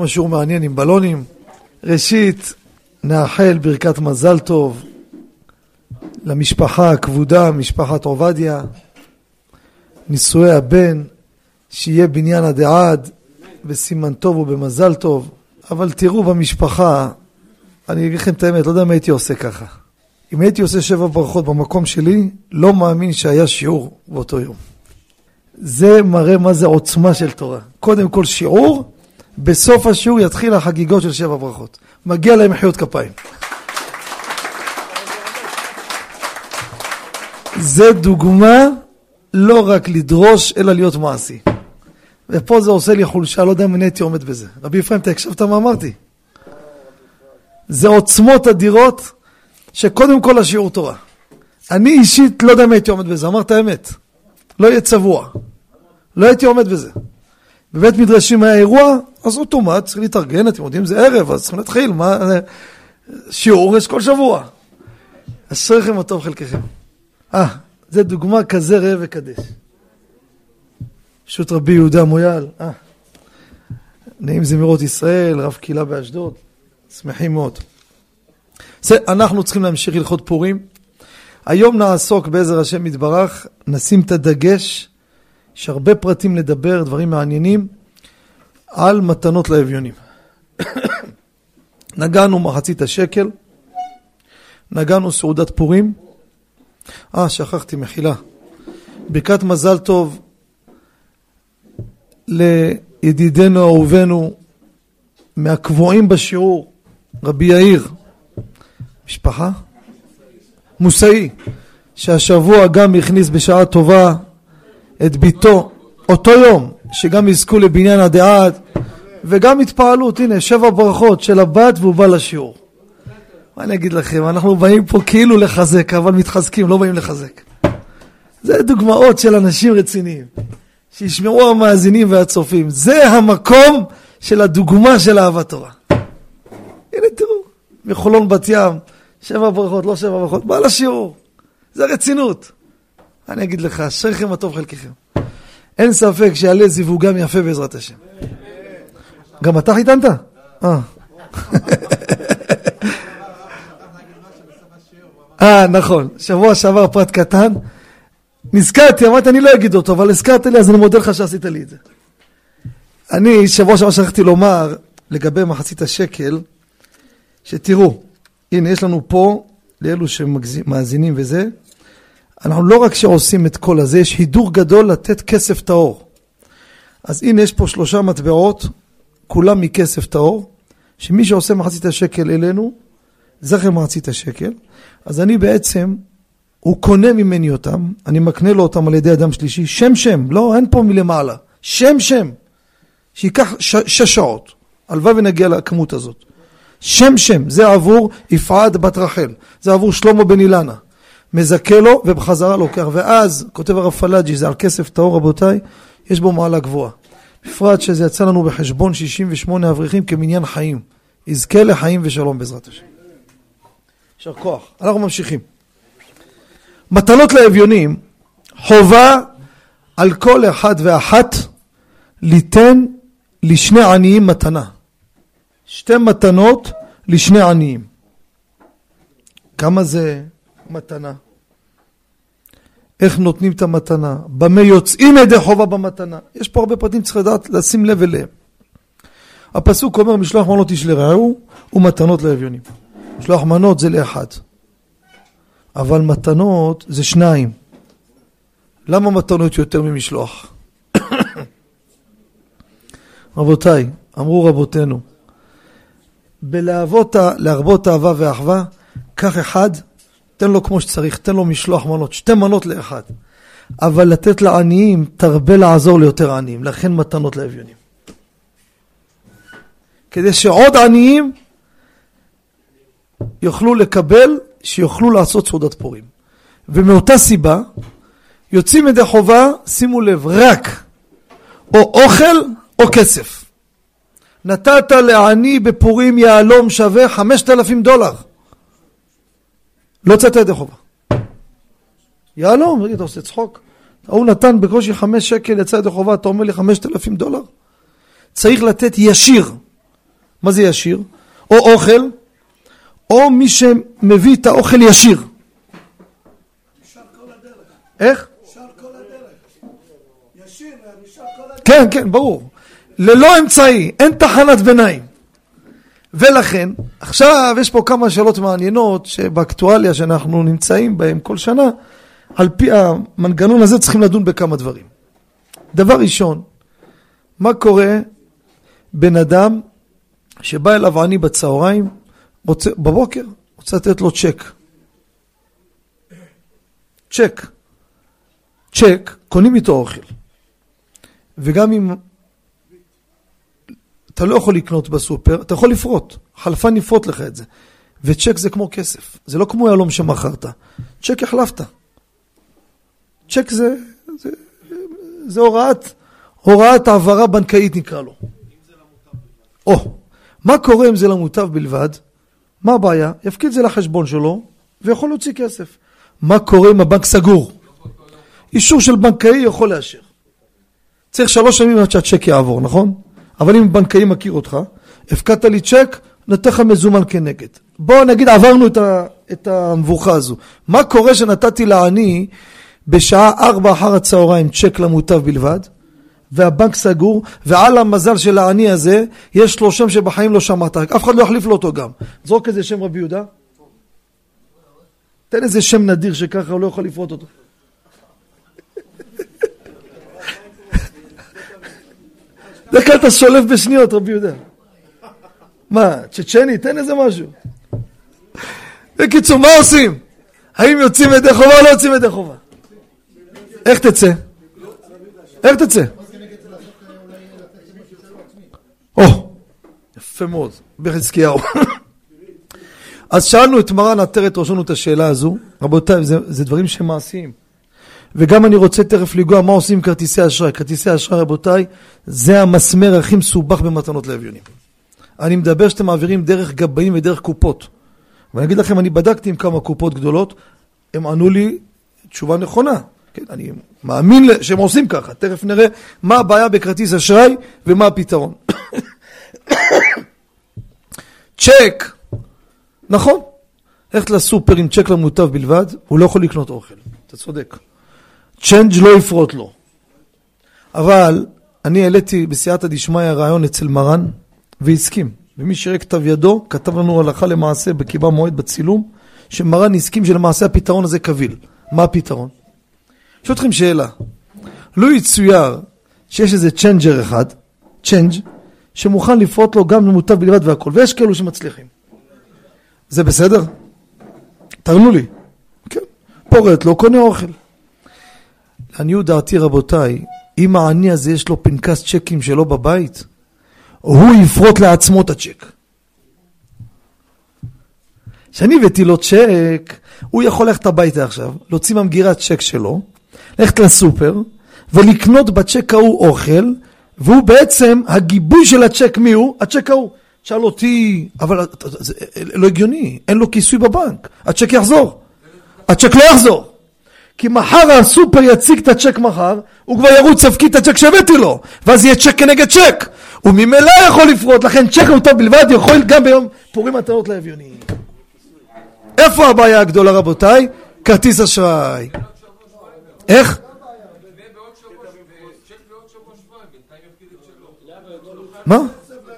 משהו מעניין עם בלונים. ראשית, נאחל ברכת מזל טוב למשפחה הכבודה, משפחת עובדיה, נישואי הבן, שיהיה בניין עד עד, בסימן טוב ובמזל טוב. אבל תראו במשפחה, אני אגיד לכם את האמת, לא יודע אם הייתי עושה ככה. אם הייתי עושה 7 ברכות במקום שלי, לא מאמין שהיה שיעור באותו יום. זה מראה מה זה עוצמה של תורה. קודם כל שיעור, בסוף השיעור יתחיל החגיגות של 7 ברכות. מגיע להם חיות כפיים. זה דוגמה לא רק לדרוש, אלא להיות מעשי. ופה זה עושה לי חולשה, לא יודע אם הייתי עומד בזה. רבי אפרים, אתה הקשבת מה אמרתי? זה עוצמות אדירות שקודם כל השיעור תורה. אני אישית לא יודע אם הייתי עומד בזה, אמרת האמת. לא יהיה צבוע. לא הייתי עומד בזה. בבית מדרשים היה אירוע, אז אוטומט, צריך להתארגן, אתם יודעים, זה ערב, אז צריכים להתחיל. מה? שיעור יש כל שבוע. אשריכם הטוב חלקכם. זה דוגמה כזה ראה וקדש. פשוט רבי יהודה מויאל. נעים זמירות ישראל, רב קהילה באשדוד. שמחים מאוד. אנחנו צריכים להמשיך הלכות פורים. היום נעסוק בעזר השם יתברך, נשים את הדגש, יש הרבה פרטים לדבר, דברים מעניינים, על מתנות לאביונים. נגענו מחצית השקל, נגענו סעודת פורים, שכחתי, מחילה. ברכת מזל טוב לידידנו אהובנו, מהקבועים בשיעור, רבי יאיר, משפחה? מוסאי, שהשבוע גם הכניס בשעה טובה את ביתו, אותו יום, שגם יזכו לבניין עד עד, וגם התפעלות, הנה, 7 ברכות של הבת והוא בא לשיעור. מה אני אגיד לכם, אנחנו באים פה כאילו לחזק, אבל מתחזקים, לא באים לחזק. זה דוגמאות של אנשים רציניים, שישמעו המאזינים והצופים. זה המקום של הדוגמה של אהבת תורה. הנה תראו, מחולון בת ים, 7 ברכות, לא 7 ברכות, בא לשיעור. זה הרצינות. אני אגיד לך, אשריכם הטוב חלקכם. אין ספק שיעלה זיווגם יפה בעזרת השם. גם אתה חיתנת? נכון, שבוע שעבר פרט קטן. נזכרתי, אמרתי, אני לא אגיד אותו, אבל הזכרת לי, אז אני מודה לך שעשית לי את זה. אני שבוע שעבר שכחתי לומר, לגבי מחצית השקל, שתראו, הנה יש לנו פה, לאלו שמאזינים וזה, אנחנו לא רק שעושים את כל הזה, יש הידור גדול לתת כסף טהור. אז הנה יש פה 3 מטבעות, כולם מכסף טהור, שמי שעושה מחצית השקל אלינו, זכר מחצית השקל, אז אני בעצם, הוא קונה ממני אותם, אני מקנה לו אותם על ידי אדם שלישי, שם, לא, אין פה מלמעלה, שם, שיקח 6 שעות, הלוואי ונגיע לכמות הזאת. שם, זה עבור יפעת בת רחל, זה עבור שלמה בן אילנה, מזכה לו ובחזרה לוקח, ואז כותב הרב פלאג'י, זה על כסף טהור רבותיי, יש בו מעלה גבוהה, בפרט שזה יצא לנו בחשבון 68 אברכים כמניין חיים, יזכה לחיים ושלום בעזרת השם. שר כוח, אנחנו ממשיכים. מתנות לאביונים, חובה על כל אחד ואחת ליתן לשני עניים מתנה. 2 מתנות לשני עניים. כמה זה מתנה? איך נותנים את המתנה? במה יוצאים ידי חובה במתנה? יש פה הרבה פרטים צריך לדעת, לשים לב אליהם. הפסוק אומר, משלוח מנות יש לרעהו ומתנות לאביונים. משלוח מנות זה לאחד. אבל מתנות זה 2. למה מתנות יותר ממשלוח? רבותיי, אמרו רבותינו, להרבות אהבה ואחווה, קח אחד, תן לו כמו שצריך, תן לו משלוח מנות, 2 מנות לאחד. אבל לתת לעניים, תרבה לעזור ליותר עניים, לכן מתנות לאביונים. כדי שעוד עניים יוכלו לקבל, שיוכלו לעשות סעודת פורים. ומאותה סיבה, יוצאים ידי חובה, שימו לב, רק או אוכל או כסף. נתת לעני בפורים יעלום שווה $5,000. לא צאת ידי חובה. יעלום, אתה עושה צחוק. הוא נתן בקושי 5 שקל, יצא ידי חובה, אתה אומר לי $5,000. צריך לתת ישיר. מה זה ישיר? או אוכל, או מי שמביא את האוכל ישיר. נשאר כל הדרך. איך? נשאר כל הדרך. ישיר, נשאר כל הדרך. כן, כן, ברור. ללא אמצעי, אין תחנת ביניים. ולכן, עכשיו יש פה כמה שאלות מעניינות שבאקטואליה שאנחנו נמצאים בהם כל שנה, על פי המנגנון הזה צריכים לדון בכמה דברים. דבר ראשון, מה קורה בן אדם שבא אליו עני בצהריים, בבוקר רוצה לתת לו צ'ק. צ'ק. צ'ק, קונים איתו אוכל. וגם אם אתה לא יכול לקנות בסופר, אתה יכול לפרוט. חלפן יפרוט לך את זה. וצ'ק זה כמו כסף. זה לא כמו יעלום שמחרת. צ'ק החלפת. צ'ק זה הוראת העברה בנקאית נקרא לו. מה קורה אם זה לא מוטב בלבד? מה הבעיה? יפקיד זה לחשבון שלו ויכול להוציא כסף. מה קורה אם הבנק סגור? אישור של בנקאי יכול לאשר. צריך 3 ימים עד שהצ'ק יעבור, נכון? אבל אם בנקאי מכיר אותך, הפקדת לי צ'ק, נתן לך מזומן כנגד. בוא נגיד עברנו את המבוכה הזו. מה קורה שנתתי לעני בשעה 4 אחר הצהריים צ'ק למוטב בלבד? והבנק סגור, ועל המזל של העני הזה, יש לו שם שבחיים לא שמעת, אף אחד לא יחליף לו אותו גם. זרוק איזה שם רבי יהודה. תן איזה שם נדיר שככה הוא לא יכול לפרוט אותו. דקה אתה שולף בשניות רבי יהודה. מה, צ'צ'ני, תן איזה משהו. בקיצור, מה עושים? האם יוצאים ידי חובה או לא יוצאים ידי חובה? איך תצא? איך תצא? יפה מאוד, בחזקיהו. אז שאלנו את מראה נותרת, ראשנו את השאלה הזו. רבותיי, זה דברים שמעשיים. וגם אני רוצה תכף לגוע מה עושים עם כרטיסי אשראי. כרטיסי אשראי, רבותיי, זה המסמר הכי מסובך במתנות לאביונים. אני מדבר שאתם מעבירים דרך גבאים ודרך קופות. ואני אגיד לכם, אני בדקתי עם כמה קופות גדולות, הם ענו לי תשובה נכונה. אני מאמין שהם עושים ככה. תכף נראה מה הבעיה בכרטיס אשראי ומה הפתרון. צ'ק, נכון? הלכת לסופר עם צ'ק למוטב בלבד, הוא לא יכול לקנות אוכל, אתה צודק. צ'נג' לא יפרוט לו. אבל אני העליתי בסייעתא דשמיא רעיון אצל מרן והסכים, ומי שראה כתב ידו כתב לנו הלכה למעשה בקיבה מועד בצילום, שמרן הסכים שלמעשה הפתרון הזה קביל. מה הפתרון? שואל אתכם שאלה, לא יצויר שיש איזה צ'נג'ר אחד, צ'נג' שמוכן לפרוט לו גם למוטב בלבד והכל, ויש כאלו שמצליחים. זה בסדר? תרנו לי. כן. פורט לו, קונה אוכל. לעניות דעתי רבותיי, אם העני הזה יש לו פנקס צ'קים שלו בבית, הוא יפרוט לעצמו את הצ'ק. כשאני הבאתי לו צ'ק, הוא יכול ללכת הביתה עכשיו, להוציא מהמגירת צ'ק שלו, ללכת לסופר ולקנות בצ'ק ההוא אוכל, והוא בעצם הגיבוי של הצ'ק. מי הוא? הצ'ק ההוא. שאל אותי, אבל זה לא הגיוני, אין לו כיסוי בבנק, הצ'ק יחזור. הצ'ק לא יחזור, כי מחר הסופר יציג את הצ'ק מחר, הוא כבר ירוץ יפקיד את הצ'ק שהבאתי לו, ואז יהיה צ'ק כנגד צ'ק, וממילא יכול לפרוט. לכן צ'ק למוטב בלבד יכול גם ביום פורים מתנות לאביונים. איפה הבעיה הגדולה רבותיי? כרטיס אשראי. איך? מה?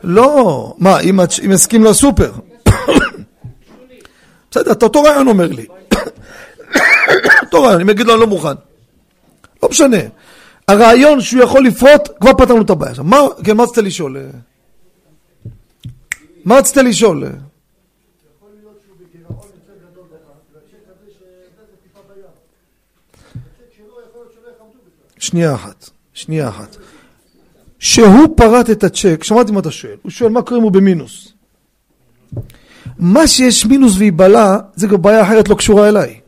לא. מה, אם הסכים לו סופר? בסדר, אתה אותו רעיון אומר לי. אותו רעיון, אם יגיד לו אני לא מוכן. לא משנה. הרעיון שהוא יכול לפרוט, כבר פתרנו את הבעיה. מה רצת לשאול? שנייה אחת. שהוא פרט את הצ'ק, שמעתי מה אתה שואל, הוא שואל מה קורה אם הוא במינוס. מה שיש מינוס ויבלה, זה גם בעיה אחרת לא קשורה אליי.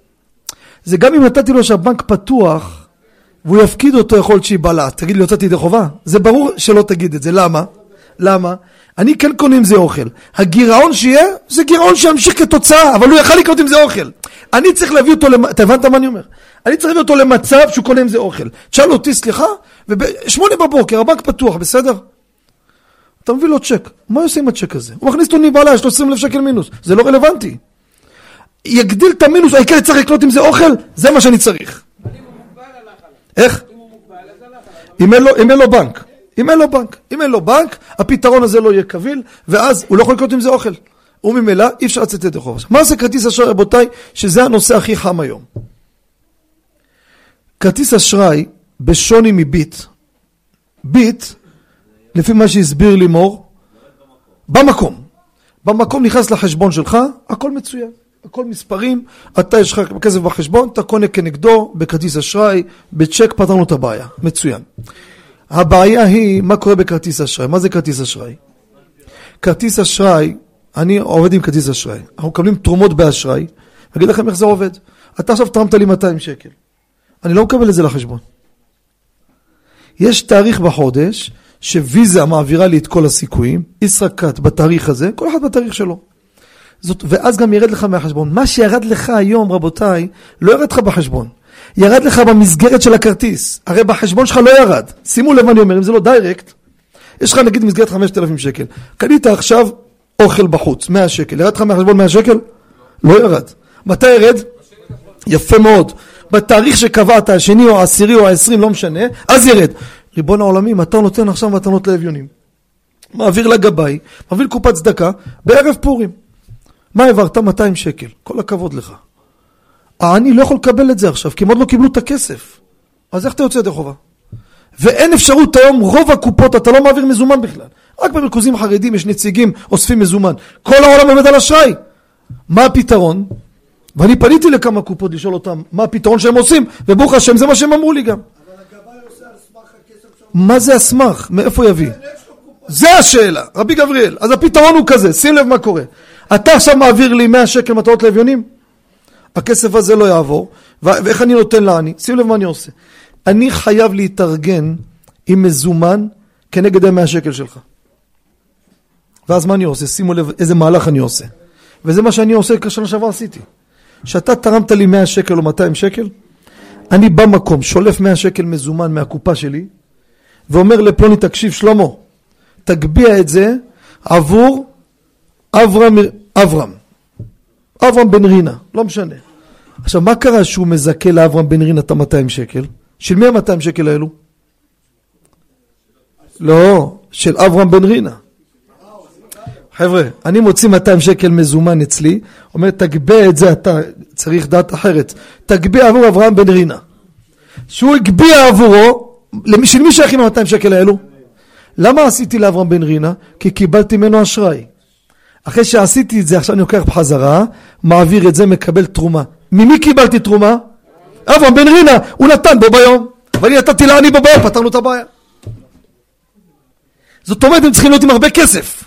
זה גם אם נתתי לו שהבנק פתוח, והוא יפקיד אותו יכול להיות שיבלה. תגיד לי, יוצאתי ידי חובה? זה ברור שלא תגיד את זה. למה? אני כן קונה עם זה אוכל. הגירעון שיהיה, זה גירעון שימשיך כתוצאה, אבל הוא יכל לקנות עם זה אוכל. אני צריך להביא אותו, אתה הבנת מה אני אומר? אני צריך להביא אותו למצב שהוא קונה עם זה אוכל. תשאל אותי, סליחה, וב-8 בבוקר, הבנק פתוח, בסדר? אתה מביא לו צ'ק, מה יעשה עם הצ'ק הזה? הוא מכניס אותו ניבלה, יש לו 20,000 שקל מינוס, זה לא רלוונטי. יגדיל את המינוס, העיקר צריך לקנות עם זה אוכל, זה מה שאני צריך. אבל אם הוא מוגבל הלך עליו. איך? אם הוא מוגבל אז הלך עליו. אם אין לו בנק. אם אין לו בנק, הפתרון הזה לא יהיה קביל, ואז הוא לא יכול לקנות עם זה אוכל. וממילא אי אפשר לצאת את החוב. מה זה כרטיס אשראי, רבותיי, שזה הנושא הכי חם היום? כרטיס אשראי בשוני מביט. ביט, לפי מה שהסביר לי מור, במקום. במקום נכנס לחשבון שלך, הכל מצוין. הכל מספרים, אתה יש לך כסף בחשבון, אתה קונה כנגדו, בכרטיס אשראי, בצ'ק, פתרנו את הבעיה. מצוין. הבעיה היא, מה קורה בכרטיס אשראי? מה זה כרטיס אשראי? כרטיס אשראי, אני עובד עם כרטיס אשראי. אנחנו מקבלים תרומות באשראי. אגיד לכם איך זה עובד. אתה עכשיו תרמת לי 200 שקל. אני לא מקבל את זה לחשבון. יש תאריך בחודש שוויזה מעבירה לי את כל הסיכויים, ישראכרט בתאריך הזה, כל אחד בתאריך שלו. זאת, ואז גם ירד לך מהחשבון. מה שירד לך היום, רבותיי, לא ירד לך בחשבון. ירד לך במסגרת של הכרטיס. הרי בחשבון שלך לא ירד. שימו לב, אני אומר, אם זה לא דיירקט, יש לך נגיד מסגרת 5,000 שקל. קנית עכשיו אוכל בחוץ, 100 שקל. ירד לך מהחשבון 100 שקל? לא ירד. מתי ירד? יפה מאוד. בתאריך שקבעת, השני או העשירי או העשרים, לא משנה, אז ירד. ריבון העולמים, אתה נותן עכשיו מתנות לאביונים. מעביר לגבי, מעביר קופת צדקה, בערב פורים. מה העברת? 200 שקל. כל הכבוד לך. אני לא יכול לקבל את זה עכשיו, כי הם עוד לא קיבלו את הכסף. אז איך אתה יוצא את החובה? ואין אפשרות היום, רוב הקופות, אתה לא מעביר מזומן בכלל. רק במרכוזים חרדים יש נציגים, אוספים מזומן. כל העולם עומד על אשראי. מה הפתרון? ואני פניתי לכמה קופות לשאול אותם מה הפתרון שהם עושים, וברוך השם זה מה שהם אמרו לי גם. אבל הגבאי עושה על סמך הכסף שם. מה זה הסמך? מאיפה יביא? זה השאלה, רבי גבריאל. אז הפתרון הוא כזה, שים לב מה קורה. אתה עכשיו מעביר לי 100 שקל מתנות לאביונים? הכסף הזה לא יעבור, ואיך אני נותן לעני? שים לב מה אני עושה. אני חייב להתארגן עם מזומן כנגד ה-100 שקל שלך. ואז מה אני עושה? שימו לב איזה מהלך אני עושה. וזה מה שאני עושה כשנה שעברה עשיתי. שאתה תרמת לי 100 שקל או 200 שקל, אני במקום שולף 100 שקל מזומן מהקופה שלי, ואומר לפלוני, תקשיב שלמה, תגביע את זה עבור אברהם בן רינה, לא משנה. עכשיו, מה קרה שהוא מזכה לאברהם בן רינה את 200 שקל? של מי 200 שקל האלו? לא, של אברהם בן רינה. חבר'ה, אני מוציא 200 שקל מזומן אצלי, אומר, תגבע את זה, אתה צריך דעת אחרת, תגבע עבור אברהם בן רינה. שהוא הגביע עבורו, של מי שייכים 200 שקל האלו? למה עשיתי לאברהם בן רינה? כי קיבלתי ממנו אשראי. אחרי שעשיתי את זה, עכשיו אני לוקח בחזרה, מעביר את זה, מקבל תרומה. ממי קיבלתי תרומה? אברהם בן רינה, הוא נתן בו ביום, ואני נתתי לעני בו ביום, פתרנו את הבעיה. זאת אומרת, הם צריכים להיות עם הרבה כסף.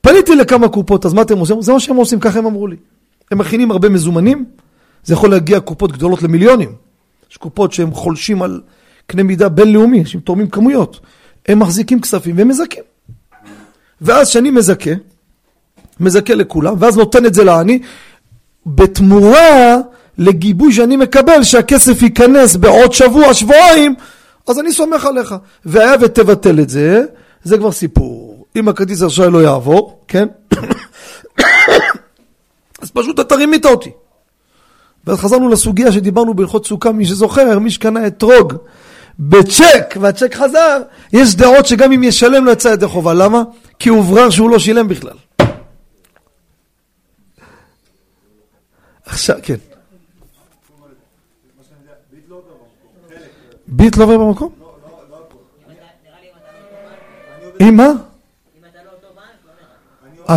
פניתי לכמה קופות, אז מה אתם עושים? זה מה שהם עושים, ככה הם אמרו לי. הם מכינים הרבה מזומנים, זה יכול להגיע קופות גדולות למיליונים. יש קופות שהם חולשים על קנה מידה בינלאומי, שהם תורמים כמויות. הם מחזיקים כספים והם מזכים. ואז שאני מזכה לכולם, ואז נותן את זה לעני, בתמורה לגיבוי שאני מקבל, שהכסף ייכנס בעוד שבוע, שבועיים, אז אני סומך עליך. והיה ותבטל את זה, זה כבר סיפור. אם הכרטיס אשראי לא יעבור, כן? אז פשוט אתה רימית אותי. ואז חזרנו לסוגיה שדיברנו בהלכות סוכה, מי שזוכר, מי שקנה אתרוג בצ'ק, והצ'ק חזר, יש דעות שגם אם ישלם לא יצא ידי חובה. למה? כי הוא ברר שהוא לא שילם בכלל. עכשיו, כן. ביט לא עובר במקום? לא, לא עובר. עם מה?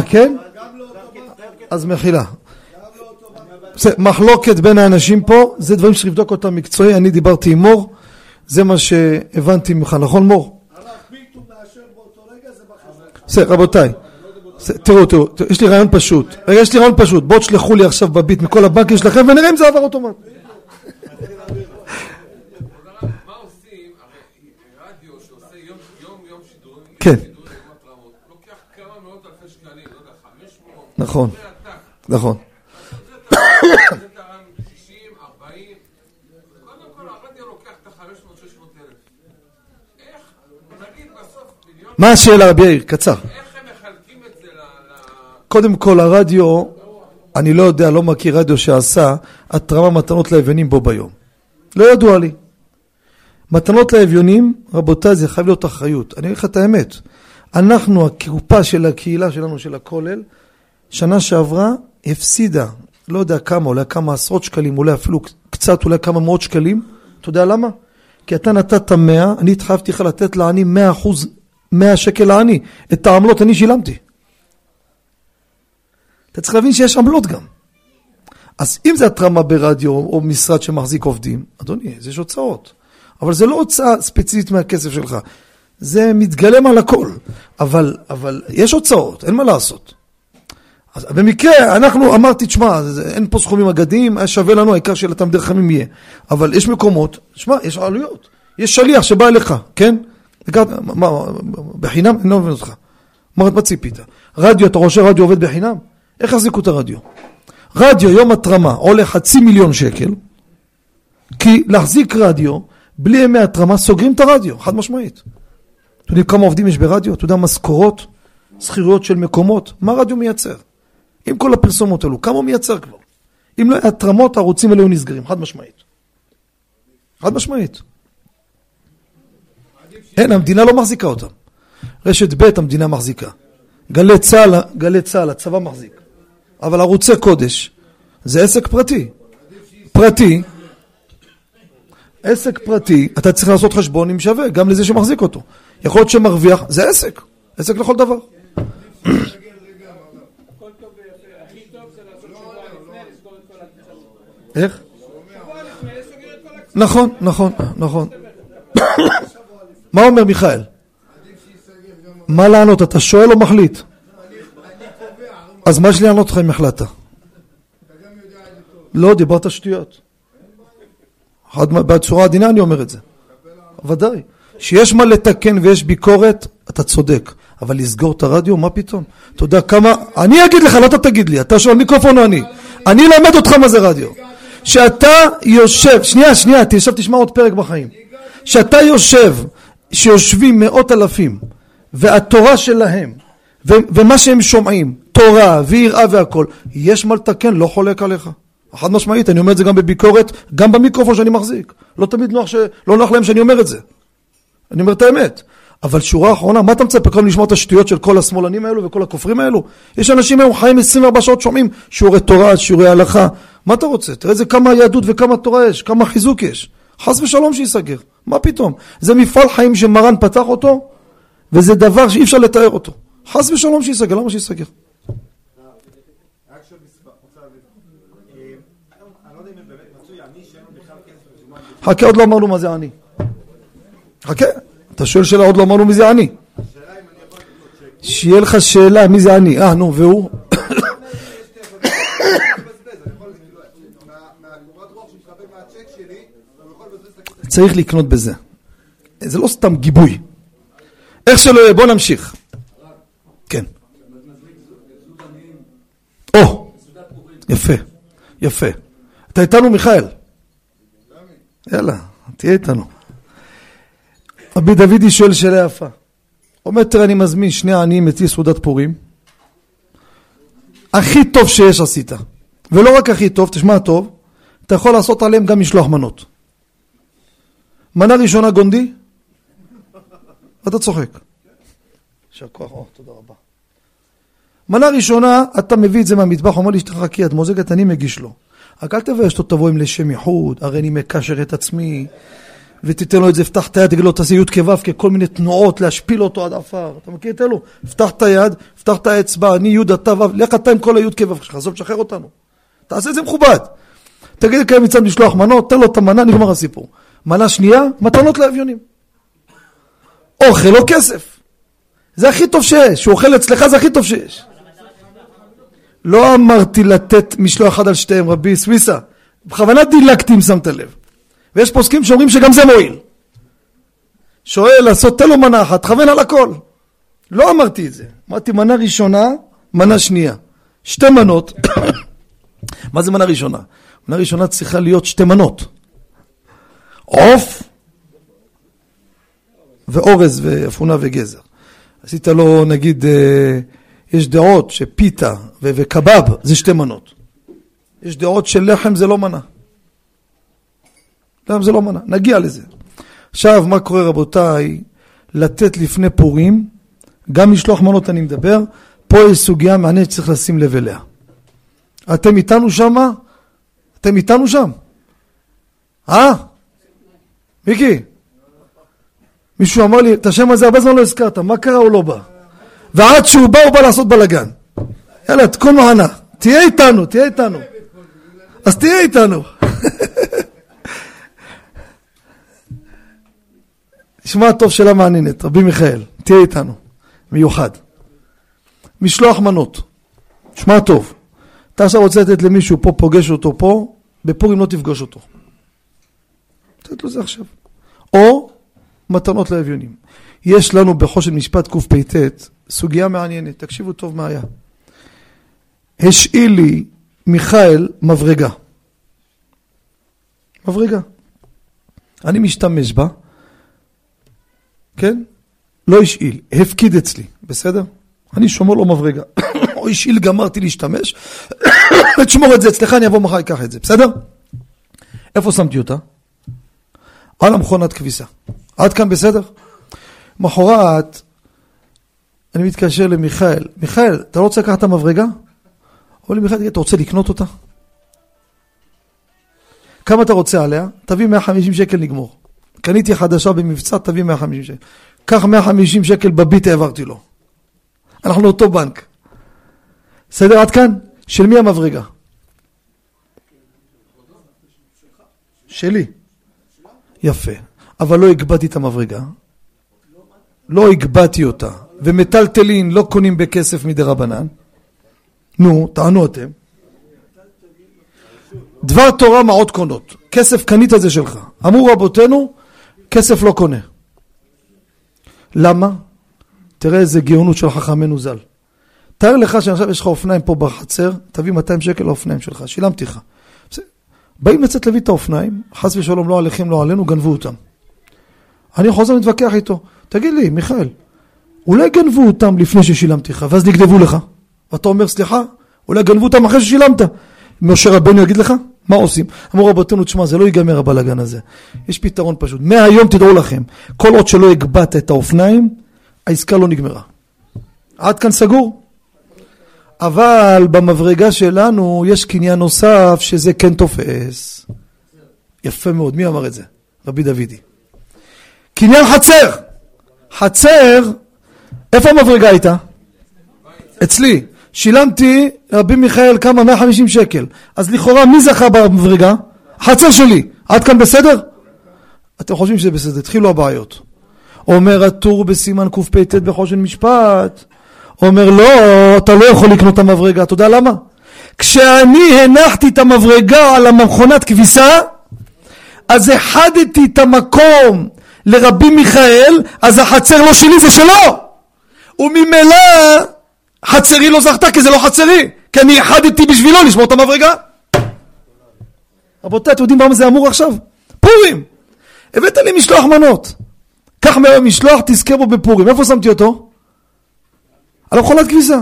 כן? אז מחילה. מחלוקת בין האנשים פה, זה דברים שתבדוק אותם מקצועי, אני דיברתי עם מור, זה מה שהבנתי ממך, נכון מור? רבותיי, תראו, יש לי רעיון פשוט, בואו תשלחו לי עכשיו בביט מכל הבנקים שלכם ונראה אם זה עבר אוטומט. מה עושים, רדיו שעושה יום שידורים, כן. נכון, נכון. זה תרם 60, 40, קודם כל הרדיה לוקח את ה-500-600 אלף. איך, נגיד בסוף מיליון מה השאלה רבי יאיר? קצר. איך הם מחלקים את זה? קודם כל הרדיו, אני לא יודע, לא מכיר רדיו שעשה התרמה מתנות לאבנים בו ביום. לא ידוע לי. מתנות לאביונים, רבותיי, זה חייב להיות אחריות. אני אגיד לך את האמת. אנחנו, הקופה של הקהילה שלנו, של הכולל, שנה שעברה הפסידה, לא יודע כמה, אולי כמה עשרות שקלים, אולי אפילו קצת, אולי כמה מאות שקלים. אתה יודע למה? כי אתה נתת 100, אני התחייבתי לך לתת לעני 100%, 100 שקל לעני. את העמלות אני שילמתי. אתה צריך להבין שיש עמלות גם. אז אם זה התרמה ברדיו או משרד שמחזיק עובדים, אדוני, זה יש הוצאות. אבל זה לא הוצאה ספציפית מהכסף שלך. זה מתגלם על הכל. אבל יש הוצאות, אין מה לעשות. אז במקרה, אנחנו אמרתי, תשמע, אין פה סכומים אגדיים, היה שווה לנו, העיקר של אתם דרך חמים יהיה. אבל יש מקומות, תשמע, יש עלויות. יש שליח שבא אליך, כן? בחינם, אני לא מבין אותך. מה ציפית? רדיו, אתה רואה רדיו עובד בחינם? איך החזיקו את הרדיו? רדיו, יום התרמה, עולה 500,000 שקל, כי להחזיק רדיו, בלי ימי התרמה, סוגרים את הרדיו, חד משמעית. אתה יודע כמה עובדים יש ברדיו? אתה יודע, משכורות, שכירויות של מקומות, מה רדיו מייצר? עם כל הפרסומות אלו, כמה הוא מייצר כבר? אם לא התרמות, הערוצים אלו נסגרים, חד משמעית. חד משמעית. אין, המדינה לא מחזיקה אותם. רשת ב' המדינה מחזיקה. גלי צהל, הצבא מחזיק. אבל ערוצי קודש, זה עסק פרטי. פרטי, עסק פרטי, אתה צריך לעשות חשבון עם שווה, גם לזה שמחזיק אותו. יכול להיות שמרוויח, זה עסק. עסק לכל דבר. איך? נכון, נכון, נכון. מה אומר מיכאל? מה לענות? אתה שואל או מחליט? אז מה יש לי לענות לך אם החלטה? לא, דיברת שטויות. בצורה עדינה אני אומר את זה. ודאי. שיש מה לתקן ויש ביקורת, אתה צודק. אבל לסגור את הרדיו, מה פתאום? אתה יודע כמה... אני אגיד לך, לא אתה תגיד לי. אתה שואל מיקרופון או אני? אני למד אותך מה זה רדיו. שאתה יושב... שנייה, תשמע עוד פרק בחיים. שאתה יושב, שיושבים 100,000, והתורה שלהם, ומה שהם שומעים, תורה ויראה והכל, יש מה לתקן, לא חולק עליך. חד משמעית, אני אומר את זה גם בביקורת, גם במיקרופון שאני מחזיק. לא תמיד נוח להם שאני אומר את זה. אני אומר את האמת. אבל שורה האחרונה, מה אתה מצפה כאן לשמוע את השטויות של כל השמאלנים האלו וכל הכופרים האלו? יש אנשים היום חיים 24 שעות שומעים שיעורי תורה, שיעורי הלכה. מה אתה רוצה? תראה זה כמה יהדות וכמה תורה יש, כמה חיזוק יש. חס ושלום שיסגר. מה פתאום? זה מפעל חיים שמרן פתח אותו, וזה דבר שאי אפשר לתאר אותו. חס ושלום שיסגר. למה שיסגר? חכה, עוד לא אמרנו מה זה עני. חכה, אתה שואל שאלה, עוד לא אמרנו מי זה עני. שיהיה לך שאלה מי זה עני. נו, והוא? צריך לקנות בזה. זה לא סתם גיבוי. איך שלא יהיה, בוא נמשיך. כן. או, יפה, יפה. אתה איתנו מיכאל? יאללה, תהיה איתנו. רבי דודי שואל שאלה יפה. אומר, תראה, אני מזמין שני העניים אצלי סעודת פורים. הכי טוב שיש עשית. ולא רק הכי טוב, תשמע טוב, אתה יכול לעשות עליהם גם משלוח מנות. מנה ראשונה גונדי, אתה צוחק. שכוח, תודה רבה. מנה ראשונה, אתה מביא את זה מהמטבח, אומר לי, שתחכי, את מוזגת, אני מגיש לו. רק אל תבאש, תבוא עם לשם ייחוד, הרי אני מקשר את עצמי, ותיתן לו את זה, פתח את היד, תגיד לו, תעשה יוד כבב, ככל מיני תנועות, להשפיל אותו עד עפר. אתה מכיר את אלו? פתח את היד, פתח את האצבע, אני יוד, אתה וו, לך אתה עם כל היוד כבב, חזוב, תשחרר אותנו. תעשה את זה מכובד. תגיד, קיים מצד לשלוח מנות, תן לו את המנה, נגמר הסיפור. מנה שנייה, מתנות לאביונים. אוכל או כסף. זה הכי טוב שיש. שהוא אוכל אצלך, זה הכי טוב שיש. לא אמרתי לתת משלוח אחד על שתיהם, רבי סוויסה. בכוונה דילקתי אם שמת לב. ויש פוסקים שאומרים שגם זה מועיל. שואל, לעשות תלו מנה אחת, תכוון על הכל. לא אמרתי את זה. אמרתי מנה ראשונה, מנה שנייה. שתי מנות. מה זה מנה ראשונה? מנה ראשונה צריכה להיות שתי מנות. עוף ואורז ואפונה וגזר. עשית לו נגיד, יש דעות שפיטה וקבב זה שתי מנות. יש דעות של לחם זה לא מנה. למה זה לא מנה? נגיע לזה. עכשיו מה קורה רבותיי? לתת לפני פורים, גם משלוח מנות אני מדבר, פה יש סוגיה מעניינת שצריך לשים לב אליה. אתם איתנו שם? אתם איתנו שם? מיקי? מישהו אמר לי, את השם הזה הרבה זמן לא הזכרת, מה קרה או לא בא? ועד שהוא בא, הוא בא לעשות בלגן. יאללה, תקום מהנה, תהיה איתנו, תהיה איתנו. אז תהיה איתנו. נשמע טוב שאלה מעניינת, רבי מיכאל, תהיה איתנו, מיוחד. משלוח מנות, נשמע טוב. אתה עכשיו רוצה לתת למישהו פה, פוגש אותו פה, בפורים לא תפגוש אותו. תת לו זה עכשיו. או מתנות לאביונים. יש לנו בחושן משפט קוף פיתת, סוגיה מעניינת, תקשיבו טוב מה היה. השאיל לי מיכאל מברגה. מברגה. אני משתמש בה, כן? לא השאיל, הפקיד אצלי, בסדר? אני שומר לו מברגה. או השאיל גמרתי להשתמש, תשמור את זה אצלך, אני אבוא מחר אקח את זה, בסדר? איפה שמתי אותה? על המכונת כביסה. עד כאן בסדר? מחרת, אני מתקשר למיכאל. מיכאל, אתה לא רוצה לקחת מברגה? אומר לי, מיכאל, אתה רוצה לקנות אותה? כמה אתה רוצה עליה? תביא 150 שקל נגמור. קניתי חדשה במבצע, תביא 150 שקל. קח 150 שקל בביט העברתי לו. אנחנו אותו בנק. בסדר, עד כאן? של מי המברגה? שלי. יפה. אבל לא הגבעתי את המברגה. לא הגבעתי אותה. ומטלטלין לא קונים בכסף מדי רבנן. נו, טענו אתם. דבר תורה מעות קונות. כסף קנית זה שלך. אמרו רבותינו, כסף לא קונה. למה? תראה איזה גאונות של חכמנו ז"ל. תאר לך שעכשיו יש לך אופניים פה בחצר, תביא 200 שקל לאופניים שלך, שילמתי לך. באים לצאת להביא את האופניים, חס ושלום לא עליכם, לא עלינו, גנבו אותם. אני חוזר מתווכח איתו, תגיד לי, מיכאל, אולי גנבו אותם לפני ששילמתי לך, ואז נגנבו לך. ואתה אומר, סליחה, אולי גנבו אותם אחרי ששילמת. משה רבנו יגיד לך, מה עושים? אמרו רבותינו, תשמע, זה לא ייגמר הבלגן הזה. יש פתרון פשוט. מהיום תדעו לכם, כל עוד שלא הגבעת את האופניים, העסקה לא נגמרה. עד כאן סגור. אבל במברגה שלנו יש קניין נוסף שזה כן תופס. יפה מאוד, מי אמר את זה? רבי דוידי. קניין חצר. חצר, איפה המברגה הייתה? אצלי. שילמתי רבי מיכאל כמה 150 שקל. אז לכאורה מי זכה במברגה? חצר שלי. עד כאן בסדר? אתם חושבים שזה בסדר, התחילו הבעיות. אומר הטור בסימן קוף פייטט בחושן משפט. אומר לא, אתה לא יכול לקנות את המברגה, אתה יודע למה? כשאני הנחתי את המברגה על המכונת כביסה, אז החדתי את המקום לרבי מיכאל, אז החצר לא שלי זה שלו, וממילא חצרי לא זכתה כי זה לא חצרי, כי אני החדתי בשבילו לשמור את המברגה. רבותיי, אתם יודעים מה זה אמור עכשיו? פורים, הבאת לי משלוח מנות, קח משלוח תזכה בו בפורים, איפה שמתי אותו? על המכונת כביסה.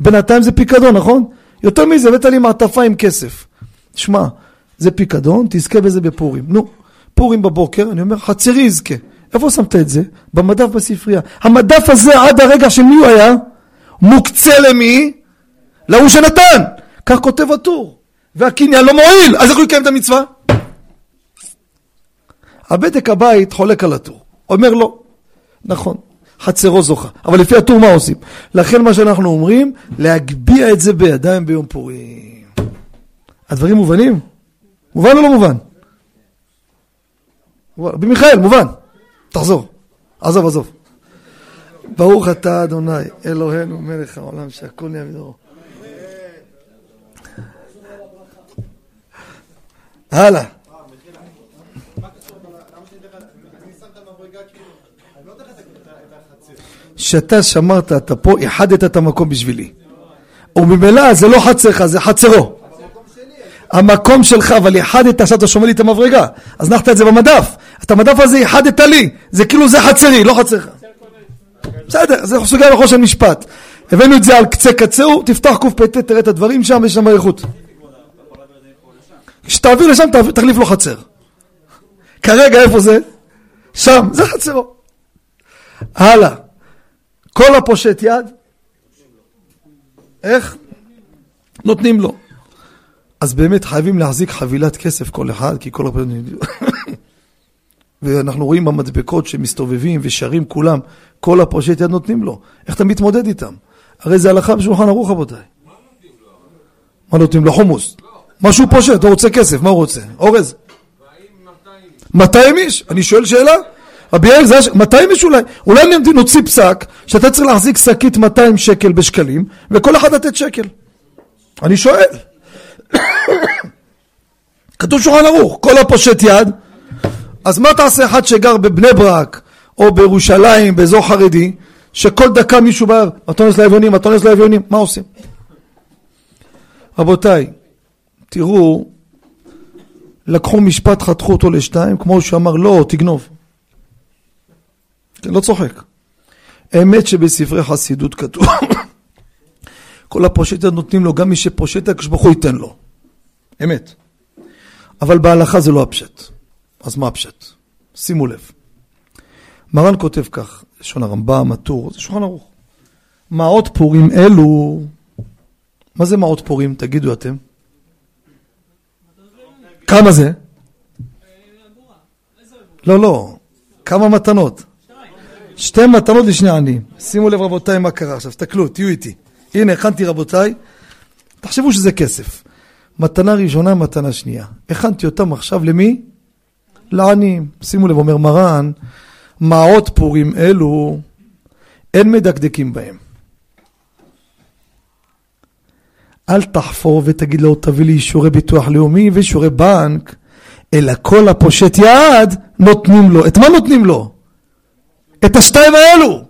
בינתיים זה פיקדון, נכון? יותר מזה, הבאת לי מעטפה עם כסף. שמע, זה פיקדון, תזכה בזה בפורים. נו, פורים בבוקר, אני אומר, חצרי יזכה. איפה שמת את זה? במדף בספרייה. המדף הזה עד הרגע שמי הוא היה? מוקצה למי? להוא שנתן. כך כותב הטור. והקניין לא מועיל. אז איך הוא יקיים את המצווה? הבדק הבית חולק על הטור. אומר לו, נכון. חצרו זוכה. אבל לפי הטור מה עושים? לכן מה שאנחנו אומרים, להגביע את זה בידיים ביום פורים. הדברים מובנים? מובן או לא מובן? רבי מיכאל, מובן. תחזור. עזוב, עזוב. ברוך אתה אדוני, אלוהינו מלך העולם, שהכל נהיה מדברו. הלאה. שאתה שמרת, אתה פה, יחדת את המקום בשבילי. וממילא זה לא חצרך, זה חצרו. המקום שלך, אבל יחדת, עכשיו אתה שומע לי את המברגה. אז נחת את זה במדף. את המדף הזה יחדת לי. זה כאילו זה חצרי, לא חצרך. בסדר, זה סוגר לחושן משפט. הבאנו את זה על קצה קצהו, תפתח קוף פטט, תראה את הדברים שם, יש שם איכות. כשתעביר לשם, תחליף לו חצר. כרגע איפה זה? שם, זה חצרו. הלאה. כל הפושט יד, איך? נותנים לו. אז באמת חייבים להחזיק חבילת כסף כל אחד, כי כל הפושט ואנחנו רואים במדבקות שמסתובבים ושרים כולם, כל הפושט יד נותנים לו. איך אתה מתמודד איתם? הרי זה הלכה בשולחן ערוך, רבותיי. מה נותנים לו? מה נותנים לו? חומוס. משהו פושט, אתה רוצה כסף, מה הוא רוצה? אורז? 200 איש? אני שואל שאלה? רבי יאיר, 200 איש אולי? אולי נוציא פסק שאתה צריך להחזיק שקית 200 שקל בשקלים, וכל אחד לתת שקל. אני שואל. כתוב שולחן ערוך, כל הפושט יד. אז מה תעשה אחד שגר בבני ברק, או בירושלים, באזור חרדי, שכל דקה מישהו בא, מתונס לאביונים, מתונס לאביונים, מה עושים? רבותיי, תראו, לקחו משפט, חתכו אותו לשתיים, כמו שאמר, לא, תגנוב. לא צוחק. האמת שבספרי חסידות כתוב, כל הפושטה נותנים לו, גם מי שפושטה, כשבחו ייתן לו. אמת. אבל בהלכה זה לא הפשט. אז מה הפשט? שימו לב. מרן כותב כך, שון הרמב"ם, הטור, זה שולחן ערוך. מעות פורים אלו, מה זה מעות פורים? תגידו אתם. כמה זה? לא, לא. כמה מתנות? 2 מתנות לשני עניים. שימו לב רבותיי מה קרה עכשיו, תקלו, תהיו איתי. הנה, הכנתי רבותיי. תחשבו שזה כסף. מתנה ראשונה, מתנה שנייה. הכנתי אותם עכשיו למי? לעניים. שימו לב, אומר מרן, מעות פורים אלו, אין מדקדקים בהם. אל תחפור ותגיד לו, תביא לי אישורי ביטוח לאומי ואישורי בנק, אלא כל הפושט יד נותנים לו. את מה נותנים לו? את השתיים האלו.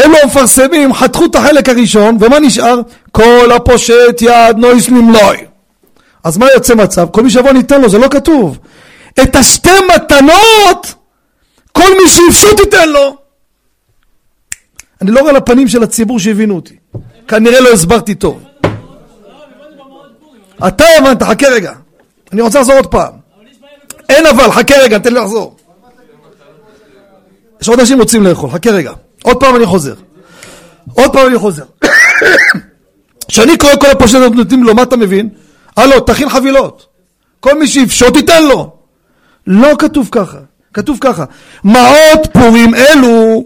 אלו מפרסמים, חתכו את החלק הראשון, ומה נשאר? כל הפושט יד נויס נמלוי. אז מה יוצא מצב? כל מי שבוא ניתן לו, זה לא כתוב. את השתי מתנות, כל מי שיפשוט ייתן לו. אני לא רואה לפנים של הציבור שהבינו אותי. כנראה לא הסברתי טוב. אתה הבנת, חכה רגע. אני רוצה לחזור עוד פעם. אין אבל, חכה רגע, תן לי לחזור. יש עוד אנשים רוצים לאכול, חכה רגע. עוד פעם אני חוזר. כשאני קורא כל הפושטות נותנים לו, מה אתה מבין? הלו, תכין חבילות. כל מי שיפשוט ייתן לו. לא כתוב ככה, כתוב ככה. מעות פורים אלו,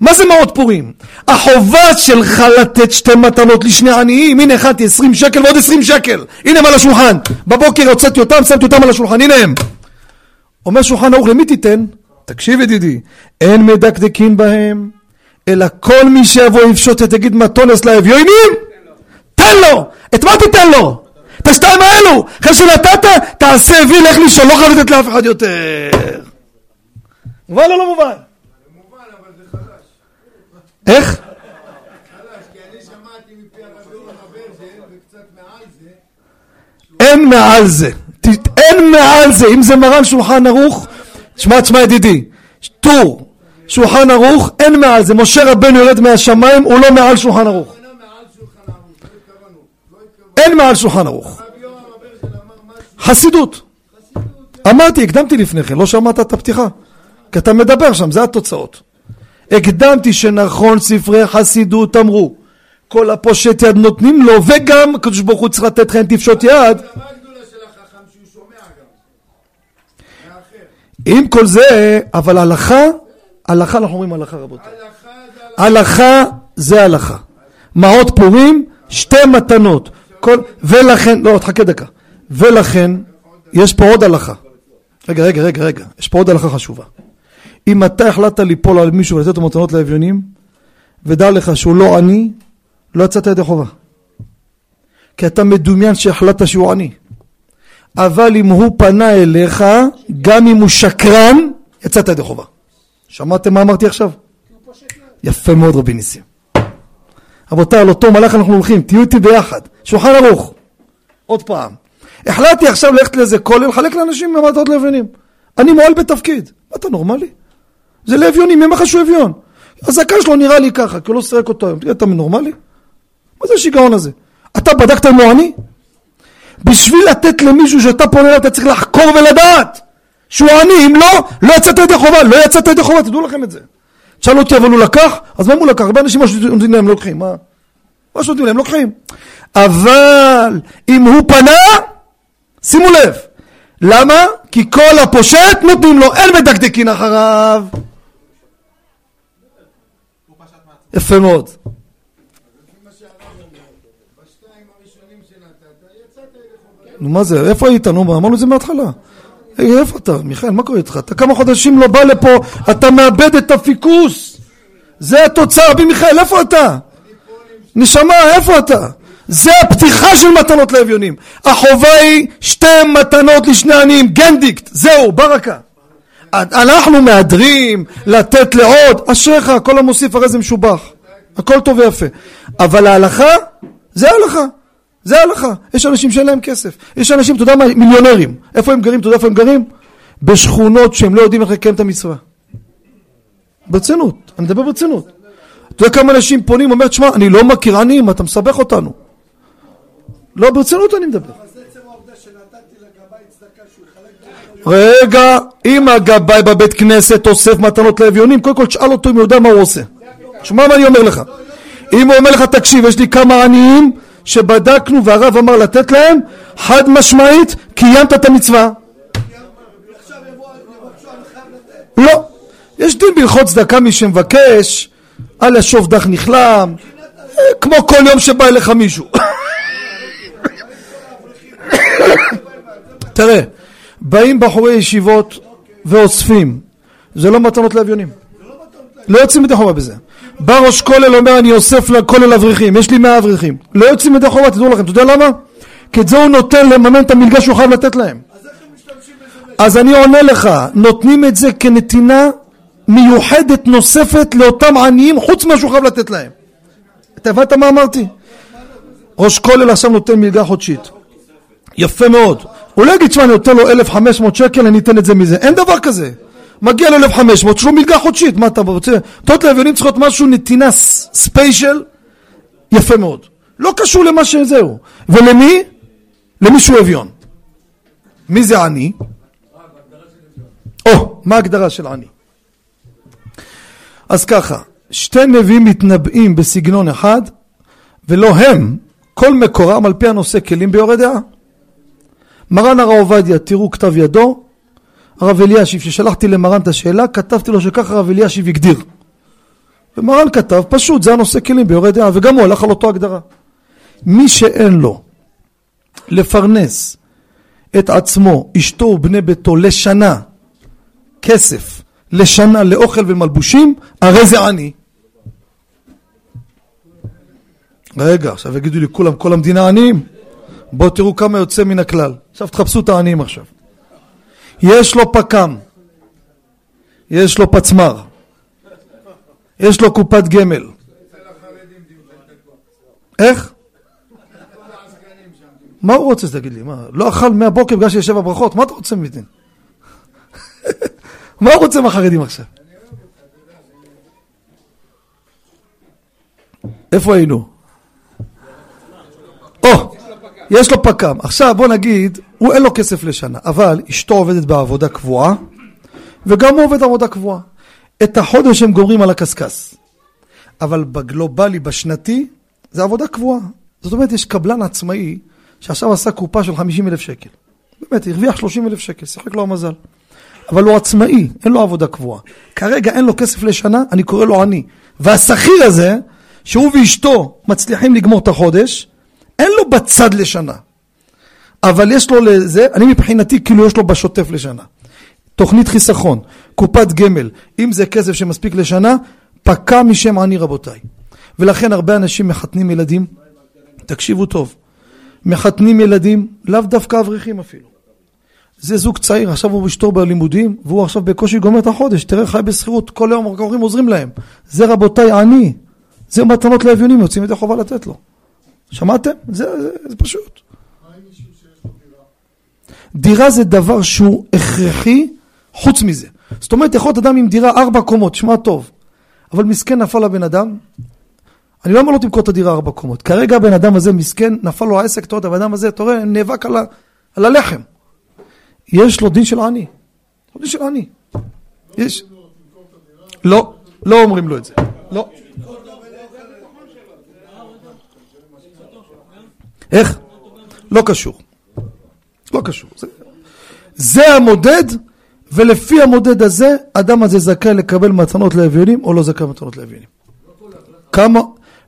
מה זה מעות פורים? החובה שלך לתת 2 מתנות לשני עניים, הנה הכנתי 20 שקל ועוד 20 שקל. הנה הם על השולחן. בבוקר הוצאתי אותם, שמתי אותם על השולחן, הנה הם. אומר שולחן ערוך, למי תיתן? תקשיב ידידי, אין מדקדקים בהם, אלא כל מי שיבוא יפשוט תגיד מתונס לאביונים, תן לו. את מה תיתן לו? את השתיים האלו, אחרי שנתת, תעשה הביא, לך לישון, לא חייב לתת לאף אחד יותר. מובן או לא מובן? מובן, אבל זה חלש. איך? חלש, כי אני שמעתי מפי הרביון עבר זה, וקצת מעל זה. אין מעל זה. אין מעל זה. אם זה מרן שולחן ערוך, תשמע ידידי, טור, שולחן ערוך, אין מעל זה. משה רבנו יורד מהשמיים, הוא לא מעל שולחן ערוך. אין מעל שולחן ערוך. חסידות. אמרתי, הקדמתי לפני כן, לא שמעת את הפתיחה. כי אתה מדבר שם, זה התוצאות. הקדמתי שנכון ספרי חסידות אמרו, כל הפושט יד נותנים לו, וגם הקדוש ברוך הוא צריך לתת לכם תפשוט יד. עם כל זה, אבל הלכה, הלכה אנחנו אומרים הלכה רבותיי. הלכה זה הלכה. מעות פורים, 2 מתנות. ולכן, לא, תחכה דקה. ולכן, יש פה עוד הלכה. רגע. יש פה עוד הלכה חשובה. אם אתה החלטת ליפול על מישהו ולתת לו מתנות לאביונים, ודע לך שהוא לא עני, לא יצאת ידי חובה. כי אתה מדומיין שהחלטת שהוא עני. אבל אם הוא פנה אליך, גם אם הוא שקרן, יצאת ידי חובה. שמעתם מה אמרתי עכשיו? יפה מאוד רבי ניסים. רבותיי, על אותו מלאך אנחנו הולכים, תהיו איתי ביחד, שולחן ערוך. עוד פעם, החלטתי עכשיו ללכת לאיזה כולל, לחלק לאנשים במתנות לאביונים. אני מועל בתפקיד. מה אתה נורמלי? זה לאביונים, מי מחשו אביון? הזקן שלו נראה לי ככה, כי הוא לא סרק אותו היום. תראה, אתה נורמלי? מה זה השיגעון הזה? אתה בדקת אם הוא עני? בשביל לתת למישהו שאתה פונה, אתה צריך לחקור ולדעת שהוא עני. אם לא, לא יצאת ידי חובה. לא יצאת ידי חובה, תדעו לכם את זה. תשאל אותי, אבל הוא לקח? אז מה אם הוא לקח? הרבה אנשים נותנים להם לוקחים. מה שנותנים להם לוקחים? אבל אם הוא פנה, שימו לב. למה? כי כל הפושט נותנים לו, אין מדקדקין אחריו. יפה מאוד. נו מה זה? איפה היית? נו, אמרנו את זה מההתחלה. איפה אתה? מיכאל, מה קורה איתך? אתה כמה חודשים לא בא לפה, אתה מאבד את הפיקוס. זה התוצאה. בי מיכאל, איפה אתה? נשמה, איפה אתה? זה הפתיחה של מתנות לאביונים. החובה היא שתי מתנות לשני עניים. גנדיקט, זהו, ברקה. אנחנו מהדרים לתת לעוד. אשריך, הכל המוסיף הרי זה משובח. הכל טוב ויפה. אבל ההלכה, זה ההלכה. זה ההלכה. יש אנשים שאין להם כסף. יש אנשים, אתה יודע מה, מיליונרים. איפה הם גרים? אתה יודע איפה הם גרים? בשכונות שהם לא יודעים איך לקיים את המצווה. ברצינות. אני מדבר ברצינות. אתה יודע כמה אנשים פונים, אומר, תשמע, אני לא מכיר עניים, אתה מסבך אותנו. לא, ברצינות אני מדבר. רגע, אם הגבאי בבית כנסת אוסף מתנות לאביונים, קודם כל תשאל אותו אם הוא יודע מה הוא עושה. תשמע מה אני אומר לך. אם הוא אומר לך, תקשיב, יש לי כמה עניים שבדקנו והרב אמר לתת להם, חד משמעית, קיימת את המצווה. לא. יש דין בהלכות צדקה מי שמבקש, על השוף דח נחלם, כמו כל יום שבא אליך מישהו. תראה, באים בחורי ישיבות ואוספים. זה לא מתנות לאביונים. לא יוצאים מדי חובה בזה. בא ראש כולל אומר, אני אוסף לכולל אברכים. יש לי 100 אברכים. לא יוצאים מדי חובה, תדעו לכם. אתה יודע למה? כי את זה הוא נותן לממן את המלגה שהוא חייב לתת להם. אז אני עונה לך, נותנים את זה כנתינה מיוחדת נוספת לאותם עניים, חוץ מה שהוא חייב לתת להם. אתה הבנת מה אמרתי? ראש כולל עכשיו נותן מלגה חודשית. יפה מאוד. הוא לא יגיד, אני נותן לו 1,500 שקל, אני אתן את זה מזה. אין דבר כזה. מגיע לו 1,500, שלום מלגה חודשית. מה אתה רוצה? תות לאביונים צריכות משהו נתינה ספיישל. יפה מאוד. לא קשור למה שזהו. ולמי? למישהו אביון. מי זה עני? מה ההגדרה של עני? אז ככה, שתי נביאים מתנבאים בסגנון אחד, ולא הם, כל מקורם על פי הנושא כלים ביורי דעה. מרן הרב עובדיה, תראו כתב ידו, הרב אליאשיף, ששלחתי למרן את השאלה, כתבתי לו שככה הרב אליאשיף הגדיר. ומרן כתב, פשוט, זה הנושא כלים ביורי דעה, וגם הוא הלך על אותו הגדרה. מי שאין לו לפרנס את עצמו, אשתו ובני ביתו לשנה, כסף, לשנה לאוכל ומלבושים, הרי זה עני. רגע, עכשיו יגידו לי כולם, כל המדינה עניים? בואו תראו כמה יוצא מן הכלל. עכשיו תחפשו את העניים עכשיו. יש לו פקם, יש לו פצמר, יש לו קופת גמל. איך? מה הוא רוצה שתגיד לי? מה? לא אכל מהבוקר בגלל שישב הברכות? מה אתה רוצה מבין? מה הוא רוצה מהחרדים עכשיו? איפה היינו? יש לו פקם. עכשיו בוא נגיד, הוא אין לו כסף לשנה, אבל אשתו עובדת בעבודה קבועה, וגם הוא עובד עבודה קבועה. את החודש הם גומרים על הקסקס. אבל בגלובלי, בשנתי, זה עבודה קבועה. זאת אומרת, יש קבלן עצמאי, שעכשיו עשה קופה של 50,000 שקל. באמת, הרוויח 30,000 שקל, שיחק לו המזל. אבל הוא עצמאי, אין לו עבודה קבועה. כרגע אין לו כסף לשנה, אני קורא לו עני. והשכיר הזה, שהוא ואשתו מצליחים לגמור את החודש, אין לו בצד לשנה. אבל יש לו לזה, אני מבחינתי כאילו יש לו בשוטף לשנה. תוכנית חיסכון, קופת גמל, אם זה כסף שמספיק לשנה, פקע משם עני רבותיי. ולכן הרבה אנשים מחתנים ילדים, תקשיבו טוב, מחתנים ילדים, לאו דווקא אברכים אפילו. זה זוג צעיר, עכשיו הוא בשתור בלימודים, והוא עכשיו בקושי גומר את החודש, תראה חי בסחירות, כל יום הורים עוזרים להם. זה רבותיי עני, זה מתנות לאביונים, יוצאים את החובה לתת לו. שמעתם? זה פשוט. דירה זה דבר שהוא הכרחי, חוץ מזה. זאת אומרת, יכול להיות אדם עם דירה 4 קומות, שמע טוב, אבל מסכן נפל לבן אדם, אני לא אומר לו תמכור את הדירה 4 קומות, כרגע הבן אדם הזה מסכן, נפל לו העסק, תורת הבן אדם הזה, תורא, נאבק על הלחם. יש לו דין של עני. דין של עני. יש. לא, לא אומרים לו את זה. לא. איך? לא קשור. לא קשור. זה המודד, ולפי המודד הזה, אדם הזה זכאי לקבל מתנות לאביונים, או לא זכאי מתנות לאביונים. כמה?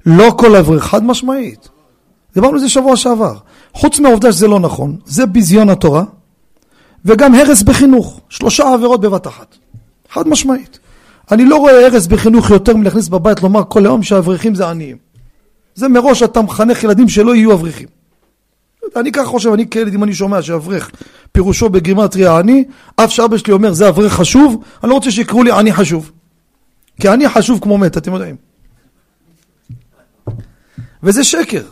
לא כל אברך, חד משמעית. דיברנו זה שבוע שעבר. חוץ מהעובדה שזה לא נכון, זה ביזיון התורה, וגם הרס בחינוך. 3 עבירות בבת אחת. חד משמעית. אני לא רואה הרס בחינוך יותר מלהכניס בבית, לומר כל היום שהאברכים זה עניים. זה מראש אתה מחנך ילדים שלא יהיו אברכים. אני כך חושב, אני כילד, אם אני שומע שאברך פירושו בגימטריה עני, אף שאבא שלי אומר זה אברך חשוב, אני לא רוצה שיקראו לי עני חשוב. כי עני חשוב כמו מת, אתם יודעים. וזה שקר.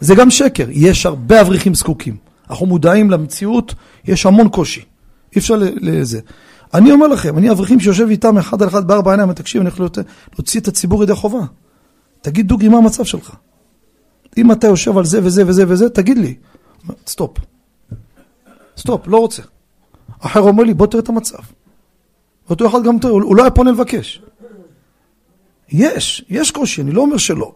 זה גם שקר. יש הרבה אברכים זקוקים. אנחנו מודעים למציאות, יש המון קושי. אי אפשר לזה. אני אומר לכם, אני אברכים שיושב איתם אחד על אחד בארבע עיניים, תקשיב, אני יכול להוציא את הציבור ידי חובה. תגיד דוגי מה המצב שלך. אם אתה יושב על זה וזה וזה וזה, תגיד לי, סטופ. סטופ, לא רוצה. אחר אומר לי, בוא תראה את המצב. ואותו אחד גם תראה, הוא לא היה פונה לבקש. יש קושי, אני לא אומר שלא.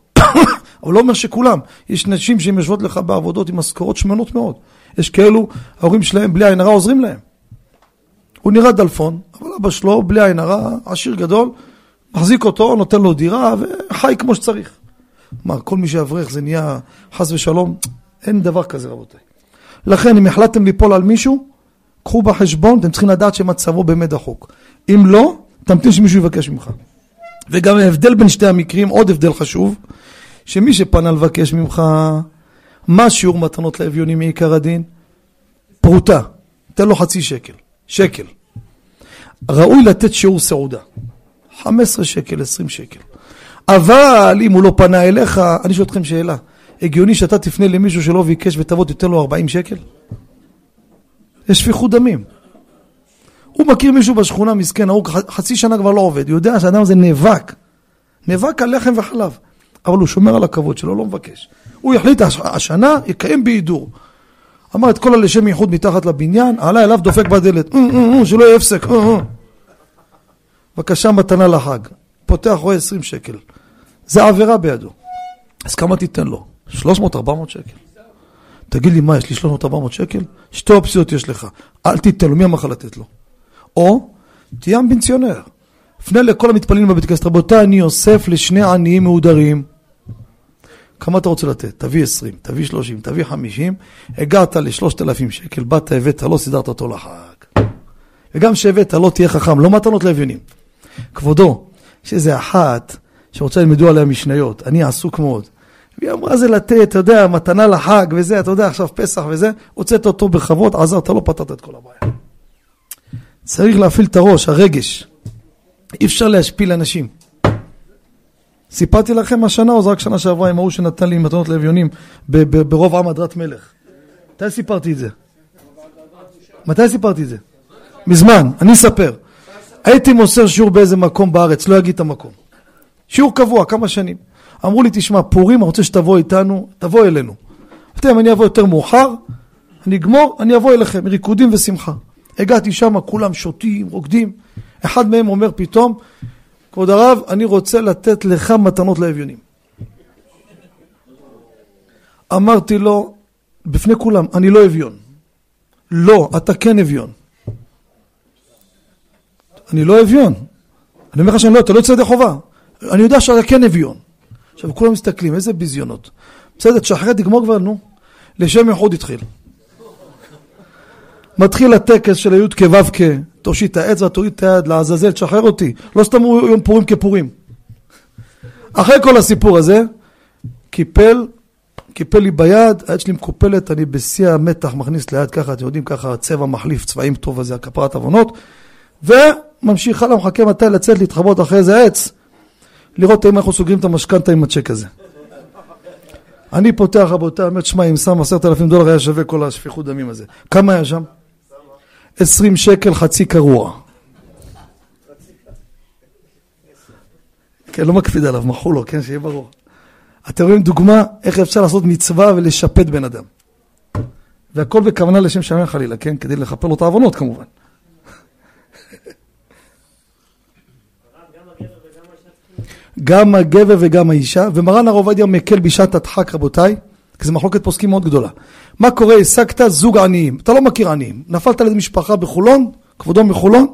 אבל לא אומר שכולם. יש נשים שהן יושבות לך בעבודות עם משכורות שמנות מאוד. יש כאלו, ההורים שלהם בלי עין הרע עוזרים להם. הוא נראה דלפון, אבל אבא שלו בלי עין הרע, עשיר גדול, מחזיק אותו, נותן לו דירה וחי כמו שצריך. מה, כל מי שאברך זה נהיה חס ושלום? אין דבר כזה רבותיי. לכן אם החלטתם ליפול על מישהו, קחו בחשבון, אתם צריכים לדעת שמצבו באמת דחוק. אם לא, תמתין שמישהו יבקש ממך. וגם ההבדל בין שתי המקרים, עוד הבדל חשוב, שמי שפנה לבקש ממך, מה שיעור מתנות לאביונים מעיקר הדין? פרוטה, תן לו חצי שקל. שקל. ראוי לתת שיעור סעודה. 15 שקל, 20 שקל. אבל אם הוא לא פנה אליך, אני שואל אתכם שאלה. הגיוני שאתה תפנה למישהו שלא ביקש ותבוא תיתן לו 40 שקל? יש שפיכות דמים. הוא מכיר מישהו בשכונה מסכן, הוא חצי שנה כבר לא עובד. הוא יודע שהאדם הזה נאבק. נאבק על לחם וחלב. אבל הוא שומר על הכבוד שלו, לא מבקש. הוא יחליט השנה, יקיים בידור. אמר את כל הלשם ייחוד מתחת לבניין, עלה אליו דופק בדלת, שלא יהיה הפסק. בבקשה מתנה לחג, פותח רואה 20 שקל. זה עבירה בידו. אז כמה תיתן לו? 300-400 שקל. תגיד לי מה, יש לי 300-400 שקל? 2 אופציות יש לך. אל תיתן לו, מי המחל לתת לו? או, תהיה אמבינציונר. פנה לכל המתפללים בבית כנסת, רבותה, אני יוסף לשני עניים מעודרים. כמה אתה רוצה לתת? תביא 20, תביא 30, תביא 50. הגעת ל3,000 שקל, באת, הבאת, לא סידרת אותו לחג. וגם שהבאת, לא תהיה חכם, לא מתנות לאביונים. כבודו, שזה אחת שרוצה ללמדו עליה משניות, אני עסוק מאוד. והיא אמרה זה לתת, אתה יודע, מתנה לחג וזה, אתה יודע, עכשיו פסח וזה, הוצאת אותו בכבוד, עזרת, לא פתרת את כל הבעיה. צריך להפעיל את הראש, הרגש. אי אפשר להשפיל אנשים. סיפרתי לכם השנה, או זה רק שנה שעברה, עם ההוא שנתן לי מתנות לאביונים, ברוב עם הדרת מלך. מתי סיפרתי את זה? מתי סיפרתי את זה? מזמן, אני אספר. הייתי מוסר שיעור באיזה מקום בארץ, לא אגיד את המקום. שיעור קבוע, כמה שנים. אמרו לי, תשמע, פורים, אני רוצה שתבוא איתנו, תבוא אלינו. אתם, אני אבוא יותר מאוחר, אני אגמור, אני אבוא אליכם, ריקודים ושמחה. הגעתי שם, כולם שותים, רוקדים. אחד מהם אומר פתאום, כבוד הרב, אני רוצה לתת לך מתנות לאביונים. אמרתי לו, בפני כולם, אני לא אביון. לא, אתה כן אביון. אני לא אביון. אני אומר לך שאני לא, אתה לא יוצא ידי חובה. אני יודע שאתה כן אביון. עכשיו, כולם מסתכלים, איזה ביזיונות. בסדר, תשחרר, תגמור כבר, נו. לשם יחוד התחיל. מתחיל הטקס של היוד כבבקה, תושיט את העץ ותוריד את היד לעזאזל, תשחרר אותי. לא סתם הוא יום פורים כפורים. אחרי כל הסיפור הזה, קיפל לי ביד, היד שלי מקופלת, אני בשיא המתח מכניס ליד ככה, אתם יודעים ככה, צבע מחליף, צבעים טוב הזה, הכפרת עוונות, וממשיך הלאה, מחכה מתי לצאת, להתחבות אחרי איזה עץ, לראות אם אנחנו סוגרים את המשכנתה עם הצ'ק הזה. אני פותח רבותי, אמרת שמה, אם שם $10,000 היה שווה כל השפיכות דמים הזה. כמה היה שם? 20 שקל חצי קרוע. כן, לא מקפיד עליו, מחו לו, כן, שיהיה ברור. אתם רואים דוגמה איך אפשר לעשות מצווה ולשפט בן אדם. והכל בכוונה לשם שמיים חלילה, כן? כדי לחפר לו את העוונות כמובן. גם הגבר וגם האישה, ומרן הרב עובדיה מקל בשעת הדחק רבותיי, כי זו מחלוקת פוסקים מאוד גדולה. מה קורה? השגת זוג עניים, אתה לא מכיר עניים, נפלת על ידי משפחה בחולון, כבודו מחולון,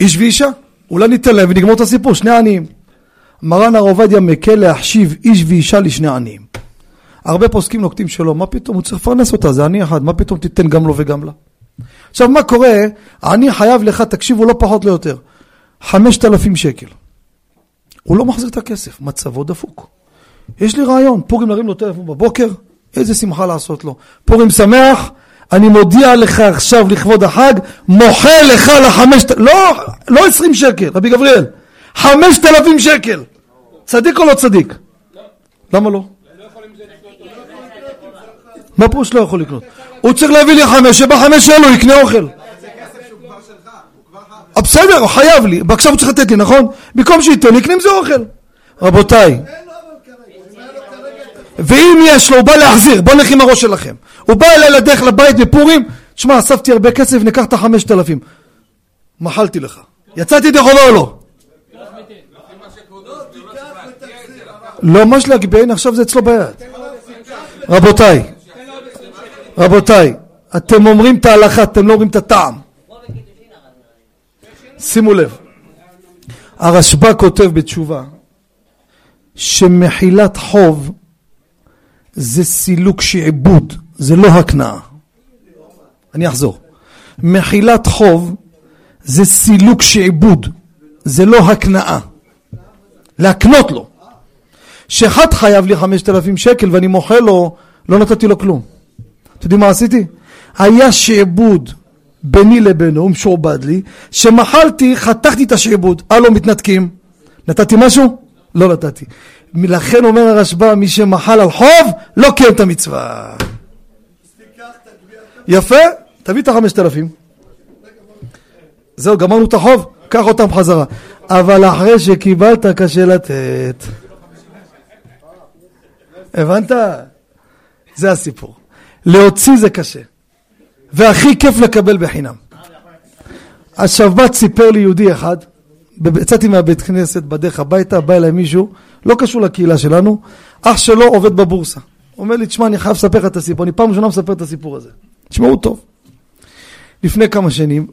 איש ואישה, אולי ניתן להם ונגמור את הסיפור, שני עניים. מרן הרב עובדיה מקל להחשיב איש ואישה לשני עניים. הרבה פוסקים נוקטים שלו, מה פתאום? הוא צריך לפרנס אותה, זה עני אחד, מה פתאום תיתן גם לו וגם לה? עכשיו מה קורה? העני חייב לך, תקשיבו לא פחות לא יותר, 5,000 שקל. הוא לא מחזיר את הכסף, מצבו דפוק. יש לי רעיון, פורים נרים לו טלפון בבוקר, איזה שמחה לעשות לו. פורים שמח, אני מודיע לך עכשיו לכבוד החג, מוחה לך לא 20 שקל, רבי גבריאל, 5,000 שקל. צדיק או לא צדיק? למה לא? מה פרוש לא יכול לקנות? הוא צריך להביא לי 5, שב5 שלו יקנה אוכל. בסדר, הוא חייב לי, עכשיו הוא צריך לתת לי, נכון? במקום שייתן, יקנה עם זה אוכל. רבותיי, ואם יש לו, הוא בא להחזיר, בוא נלך עם הראש שלכם. הוא בא אליי לדרך לבית בפורים, שמע, אספתי הרבה כסף, ניקח את 5,000. מחלתי לך. יצאתי דרך או לא? לא, מה שלא גביין, עכשיו זה אצלו ביד. רבותיי, אתם אומרים את ההלכה, אתם לא אומרים את הטעם. שימו לב, הרשב"א כותב בתשובה שמחילת חוב זה סילוק שעבוד, זה לא הקנאה. אני אחזור, מחילת חוב זה סילוק שעבוד, זה לא הקנאה. להקנות לו, שאחד חייב לי 5,000 שקל ואני מוחה לו, לא נתתי לו כלום. אתם יודעים מה עשיתי? היה שעבוד ביני לבינו, הוא משועבד לי, שמחלתי, חתכתי את השעבוד, הלו מתנתקים, נתתי משהו? לא נתתי. לכן אומר הרשב"א, מי שמחל על חוב, לא קיים את המצווה. יפה, תביא את 5,000. זהו, גמרנו את החוב, קח אותם חזרה. אבל אחרי שקיבלת, קשה לתת. הבנת? זה הסיפור. להוציא זה קשה. והכי כיף לקבל בחינם. השבת סיפר לי יהודי אחד, יצאתי מהבית כנסת בדרך הביתה, בא אליי מישהו, לא קשור לקהילה שלנו, אח שלו עובד בבורסה. הוא אומר לי, תשמע, אני חייב לספר לך את הסיפור, אני פעם ראשונה מספר את הסיפור הזה. תשמעו טוב. לפני כמה שנים,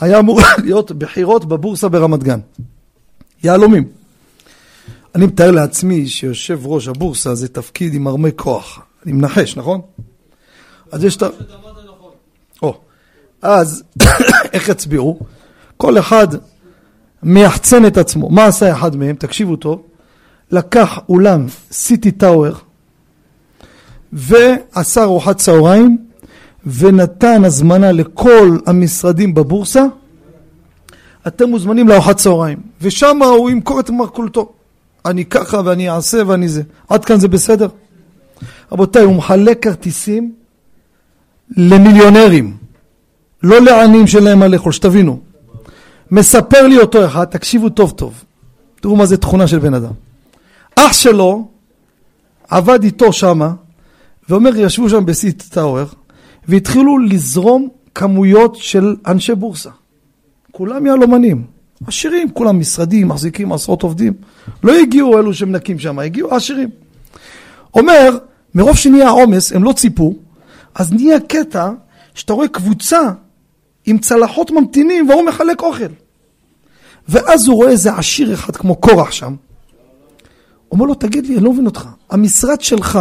היה אמור להיות בחירות בבורסה ברמת גן. יהלומים. אני מתאר לעצמי שיושב ראש הבורסה, זה תפקיד עם הרבה כוח. אני מנחש, נכון? אז יש את... אז איך הצביעו? כל אחד מייחצן את עצמו. מה עשה אחד מהם? תקשיבו טוב. לקח אולם סיטי טאואר ועשה ארוחת צהריים ונתן הזמנה לכל המשרדים בבורסה. אתם מוזמנים לארוחת צהריים. ושם הוא ימכור את מרכולתו. אני ככה ואני אעשה ואני זה. עד כאן זה בסדר? רבותיי, הוא מחלק כרטיסים למיליונרים. לא לענים שלהם הלכו, שתבינו. מספר לי אותו אחד, תקשיבו טוב טוב. תראו מה זה תכונה של בן אדם. אח שלו עבד איתו שמה, ואומר, ישבו שם בסיט טאואר, והתחילו לזרום כמויות של אנשי בורסה. כולם יהלומנים. עשירים, כולם משרדים, מחזיקים, עשרות עובדים. לא הגיעו אלו שמנקים שם, הגיעו עשירים. אומר, מרוב שנהיה העומס, הם לא ציפו, אז נהיה קטע שאתה רואה קבוצה עם צלחות ממתינים והוא מחלק אוכל. ואז הוא רואה איזה עשיר אחד כמו קורח שם. אומר לו, תגיד לי, אני לא מבין אותך. המשרד שלך,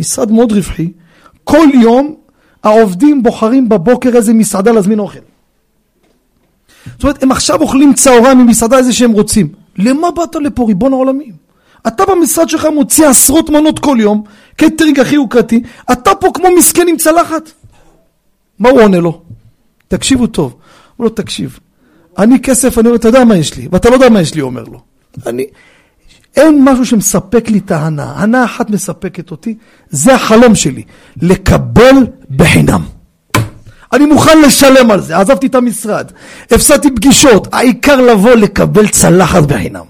משרד מאוד רווחי, כל יום העובדים בוחרים בבוקר איזה מסעדה להזמין אוכל. זאת אומרת, הם עכשיו אוכלים צהריים ממסעדה איזה שהם רוצים. למה באת לפה, ריבון העולמים? אתה במשרד שלך מוציא עשרות מנות כל יום, קטרינג הכי יוקרתי, אתה פה כמו מסכן עם צלחת. מה הוא עונה לו? תקשיבו טוב. הוא לא תקשיב. אני כסף, אני אומר, אתה יודע מה יש לי, ואתה לא יודע מה יש לי, אומר לו. אין משהו שמספק לי את ההנאה. ההנאה אחת מספקת אותי, זה החלום שלי, לקבל בחינם. אני מוכן לשלם על זה, עזבתי את המשרד, הפסדתי פגישות, העיקר לבוא לקבל צלחת בחינם.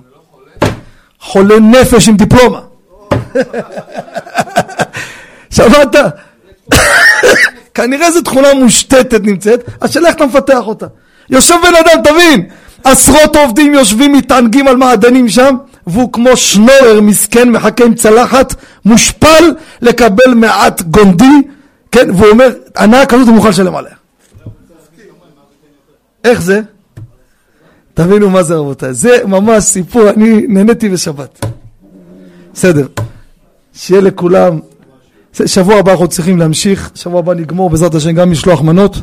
חולה נפש עם דיפלומה. שמעת? כנראה זו תכונה מושתתת נמצאת, אז שלך אתה מפתח אותה. יושב בן אדם, תבין, עשרות עובדים יושבים, מתענגים על מעדנים שם, והוא כמו שנורר מסכן מחכה עם צלחת, מושפל לקבל מעט גונדי, כן, והוא אומר, הנאה כזאת הוא מוכן לשלם עליה. איך זה? תבינו מה זה רבותיי, זה ממש סיפור, אני נהניתי בשבת. בסדר, שיהיה לכולם, שבוע הבא אנחנו צריכים להמשיך, שבוע הבא נגמור בעזרת השם גם משלוח מנות,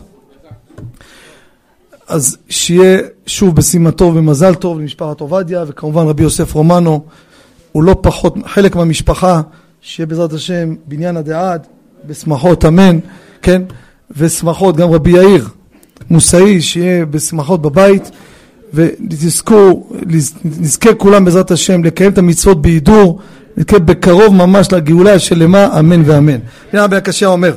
אז שיהיה שוב בשימה טוב ומזל טוב למשפחת עובדיה, וכמובן רבי יוסף רומנו, הוא לא פחות, חלק מהמשפחה, שיהיה בעזרת השם בניין הדעת, בשמחות אמן, כן, ושמחות גם רבי יאיר, מוסאי, שיהיה בשמחות בבית, ונזכה כולם בעזרת השם לקיים את המצוות בהידור, נזכה בקרוב ממש לגאולה שלמה, אמן ואמן. הנה הבא הקשה אומר